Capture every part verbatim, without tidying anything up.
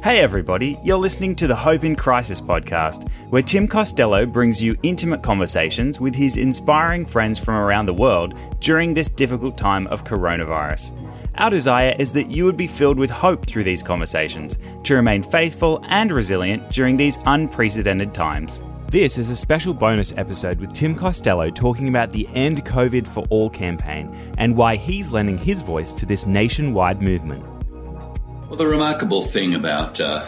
Hey everybody, you're listening to the Hope in Crisis podcast, where Tim Costello brings you intimate conversations with his inspiring friends from around the world during this difficult time of coronavirus. Our desire is that you would be filled with hope through these conversations, to remain faithful and resilient during these unprecedented times. This is a special bonus episode with Tim Costello talking about the End COVID for All campaign and why he's lending his voice to this nationwide movement. Well, the remarkable thing about uh,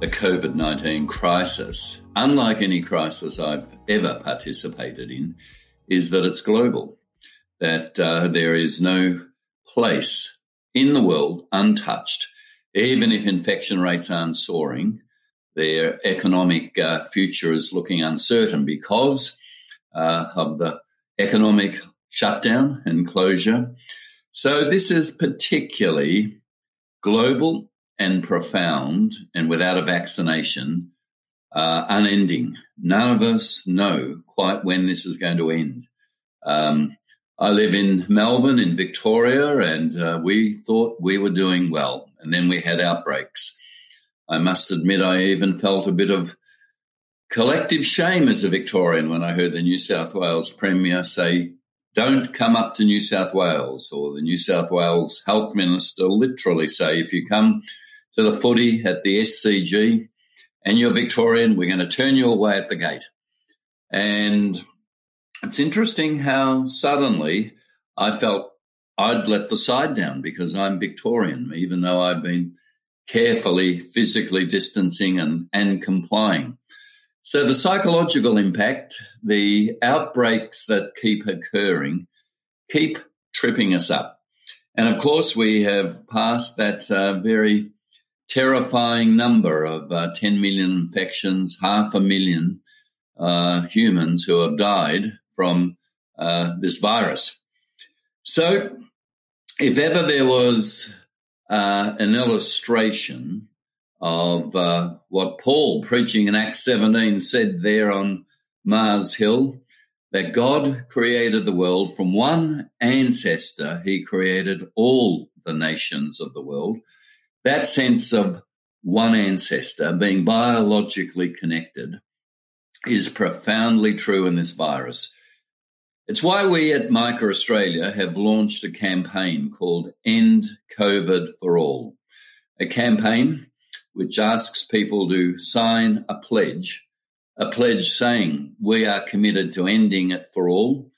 the COVID nineteen crisis, unlike any crisis I've ever participated in, is that it's global, that uh, there is no place in the world untouched. Even if infection rates aren't soaring, their economic uh, future is looking uncertain because uh, of the economic shutdown and closure. So this is particularly global and profound, and without a vaccination, uh, unending. None of us know quite when this is going to end. Um, I live in Melbourne, in Victoria, and uh, we thought we were doing well, and then we had outbreaks. I must admit I even felt a bit of collective shame as a Victorian when I heard the New South Wales Premier say, "Don't come up to New South Wales," or the New South Wales Health Minister literally say, "If you come to the footy at the S C G and you're Victorian, we're going to turn you away at the gate." And it's interesting how suddenly I felt I'd let the side down because I'm Victorian, even though I've been carefully physically distancing and, and complying. So the psychological impact, the outbreaks that keep occurring, keep tripping us up. And, of course, we have passed that uh, very terrifying number of uh, ten million infections, half a million uh, humans who have died from uh, this virus. So if ever there was uh, an illustration of uh, what Paul, preaching in Acts seventeen, said there on Mars Hill, that God created the world from one ancestor. He created all the nations of the world. That sense of one ancestor being biologically connected is profoundly true in this virus. It's why we at Micah Australia have launched a campaign called End COVID for All, a campaign which asks people to sign a pledge, a pledge saying we are committed to ending it for all,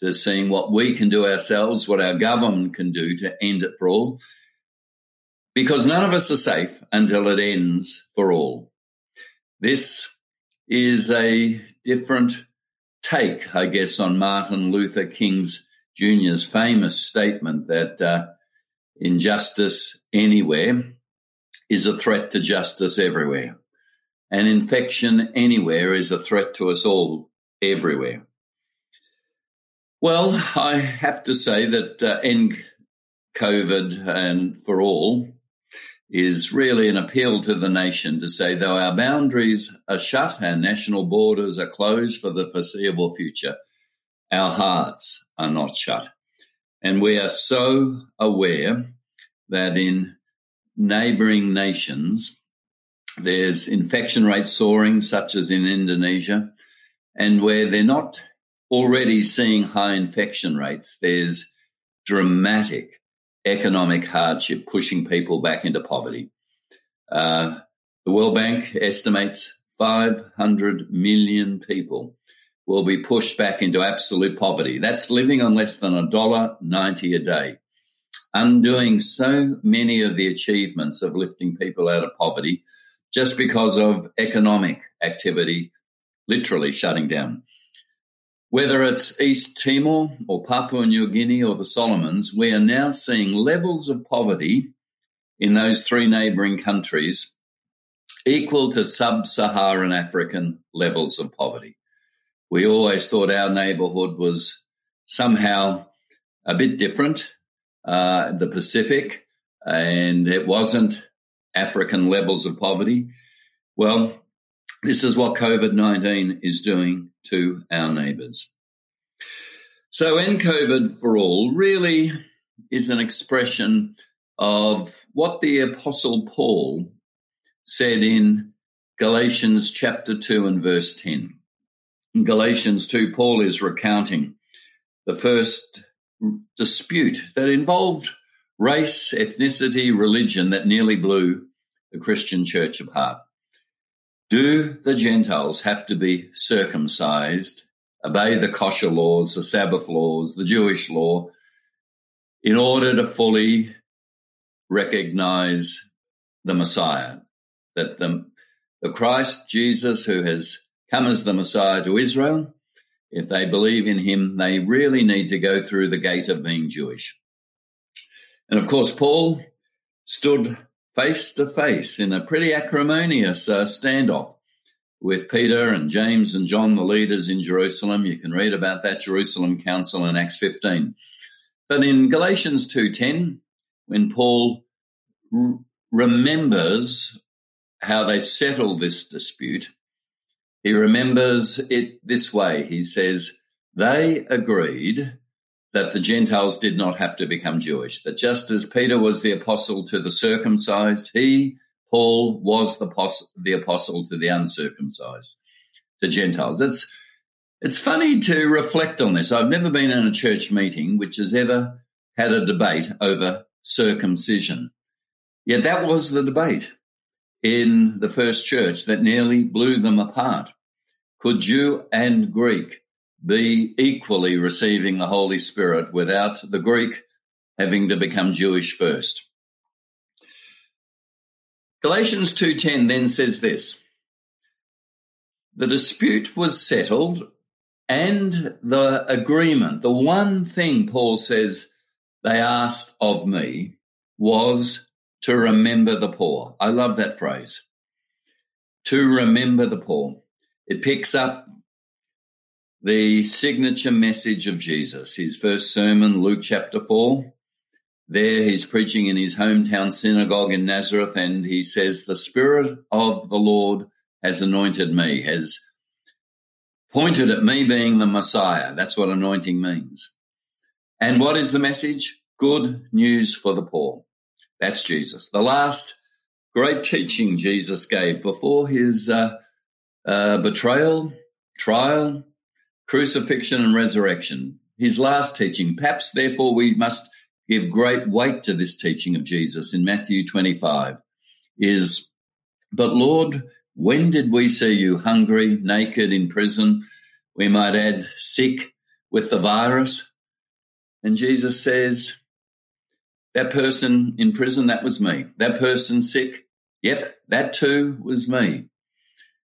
to seeing what we can do ourselves, what our government can do to end it for all, because none of us are safe until it ends for all. This is a different take, I guess, on Martin Luther King Junior's famous statement that uh, injustice anywhere is a threat to justice everywhere. An infection anywhere is a threat to us all everywhere. Well, I have to say that uh, End COVID and for All is really an appeal to the nation to say, though our boundaries are shut, our national borders are closed for the foreseeable future, our hearts are not shut. And we are so aware that in neighbouring nations, there's infection rates soaring, such as in Indonesia, and where they're not already seeing high infection rates, there's dramatic economic hardship pushing people back into poverty. Uh, the World Bank estimates five hundred million people will be pushed back into absolute poverty. That's living on less than one dollar ninety a day. Undoing so many of the achievements of lifting people out of poverty just because of economic activity literally shutting down. Whether it's East Timor or Papua New Guinea or the Solomons, we are now seeing levels of poverty in those three neighbouring countries equal to sub-Saharan African levels of poverty. We always thought our neighbourhood was somehow a bit different, Uh, the Pacific, and it wasn't African levels of poverty. Well, this is what COVID nineteen is doing to our neighbours. So End COVID for All really is an expression of what the Apostle Paul said in Galatians chapter two and verse ten. In Galatians two, Paul is recounting the first dispute that involved race, ethnicity, religion that nearly blew the Christian church apart. Do the Gentiles have to be circumcised, obey the kosher laws, the Sabbath laws, the Jewish law, in order to fully recognize the Messiah, that the, the Christ Jesus who has come as the Messiah to Israel, if they believe in him, they really need to go through the gate of being Jewish. And, of course, Paul stood face to face in a pretty acrimonious uh, standoff with Peter and James and John, the leaders in Jerusalem. You can read about that Jerusalem Council in Acts fifteen. But in Galatians two ten, when Paul r- remembers how they settled this dispute, he remembers it this way. He says, they agreed that the Gentiles did not have to become Jewish, that just as Peter was the apostle to the circumcised, he, Paul, was the apostle, the apostle to the uncircumcised, to Gentiles. It's, it's funny to reflect on this. I've never been in a church meeting which has ever had a debate over circumcision, yet that was the debate in the first church that nearly blew them apart. Could Jew and Greek be equally receiving the Holy Spirit without the Greek having to become Jewish first? Galatians two ten then says this: the dispute was settled, and the agreement, the one thing Paul says they asked of me, was to remember the poor. I love that phrase, to remember the poor. It picks up the signature message of Jesus, his first sermon, Luke chapter four. There he's preaching in his hometown synagogue in Nazareth, and he says, the Spirit of the Lord has anointed me, has pointed at me being the Messiah. That's what anointing means. And what is the message? Good news for the poor. That's Jesus. The last great teaching Jesus gave before his uh, uh, betrayal, trial, crucifixion, and resurrection. His last teaching. Perhaps, therefore, we must give great weight to this teaching of Jesus in Matthew twenty-five is, but Lord, when did we see you hungry, naked, in prison? We might add sick with the virus. And Jesus says, that person in prison, that was me. That person sick, yep, that too was me.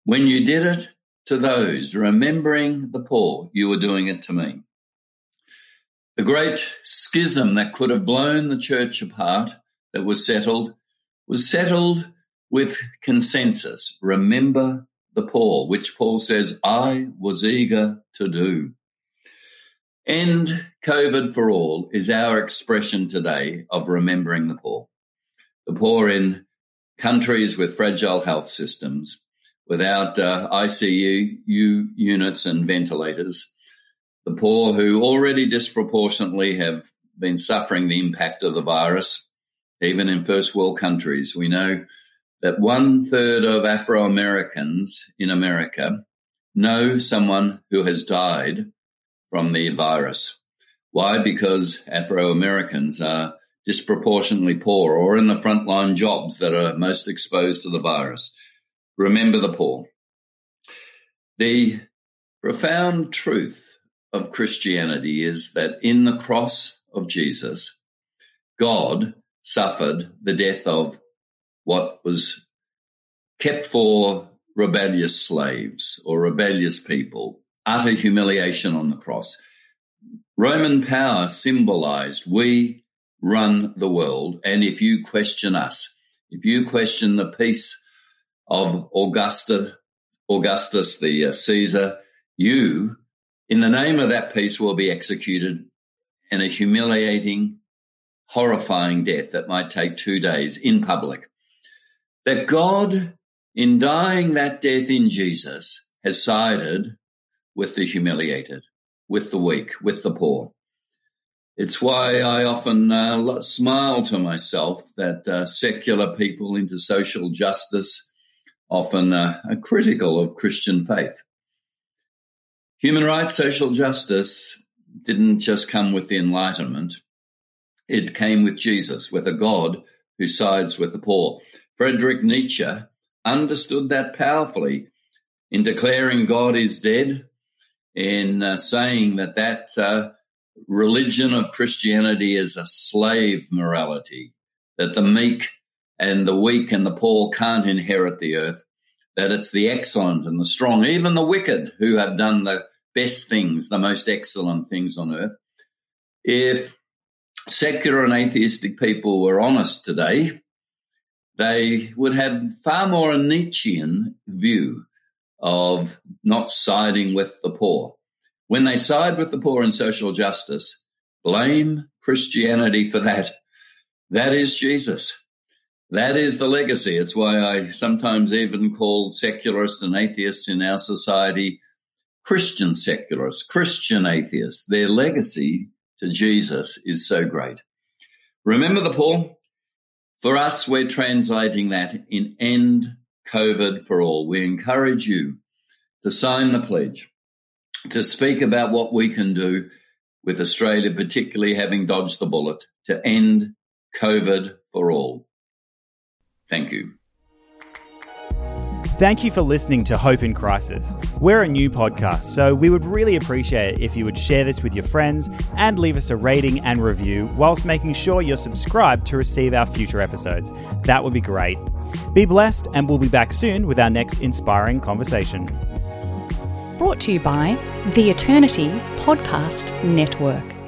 When you did it to those, remembering the poor, you were doing it to me. The great schism that could have blown the church apart that was settled was settled with consensus. Remember the poor, which Paul says, I was eager to do. End COVID for All is our expression today of remembering the poor, the poor in countries with fragile health systems, without uh, I C U units and ventilators, the poor who already disproportionately have been suffering the impact of the virus. Even in first world countries, we know that one third of Afro-Americans in America know someone who has died from the virus. Why? Because Afro-Americans are disproportionately poor or in the frontline jobs that are most exposed to the virus. Remember the poor. The profound truth of Christianity is that in the cross of Jesus, God suffered the death of what was kept for rebellious slaves or rebellious people, utter humiliation on the cross. Roman power symbolized, we run the world, and if you question us, if you question the peace of Augustus, Augustus the uh, Caesar, you, in the name of that peace, will be executed in a humiliating, horrifying death that might take two days in public. That God, in dying that death in Jesus, has sided with the humiliated, with the weak, with the poor. It's why I often uh, smile to myself that uh, secular people into social justice often uh, are critical of Christian faith. Human rights, social justice didn't just come with the Enlightenment. It came with Jesus, with a God who sides with the poor. Friedrich Nietzsche understood that powerfully in declaring God is dead, in uh, saying that that uh, religion of Christianity is a slave morality, that the meek and the weak and the poor can't inherit the earth, that it's the excellent and the strong, even the wicked, who have done the best things, the most excellent things on earth. If secular and atheistic people were honest today, they would have far more a Nietzschean view of not siding with the poor. When they side with the poor in social justice, blame Christianity for that. That is Jesus. That is the legacy. It's why I sometimes even call secularists and atheists in our society Christian secularists, Christian atheists. Their legacy to Jesus is so great. Remember the Paul? For us, we're translating that in End COVID for All. We encourage you to sign the pledge, to speak about what we can do with Australia, particularly having dodged the bullet, to end COVID for all. Thank you. Thank you for listening to Hope in Crisis. We're a new podcast, so we would really appreciate it if you would share this with your friends and leave us a rating and review whilst making sure you're subscribed to receive our future episodes. That would be great. Be blessed, and we'll be back soon with our next inspiring conversation. Brought to you by the Eternity Podcast Network.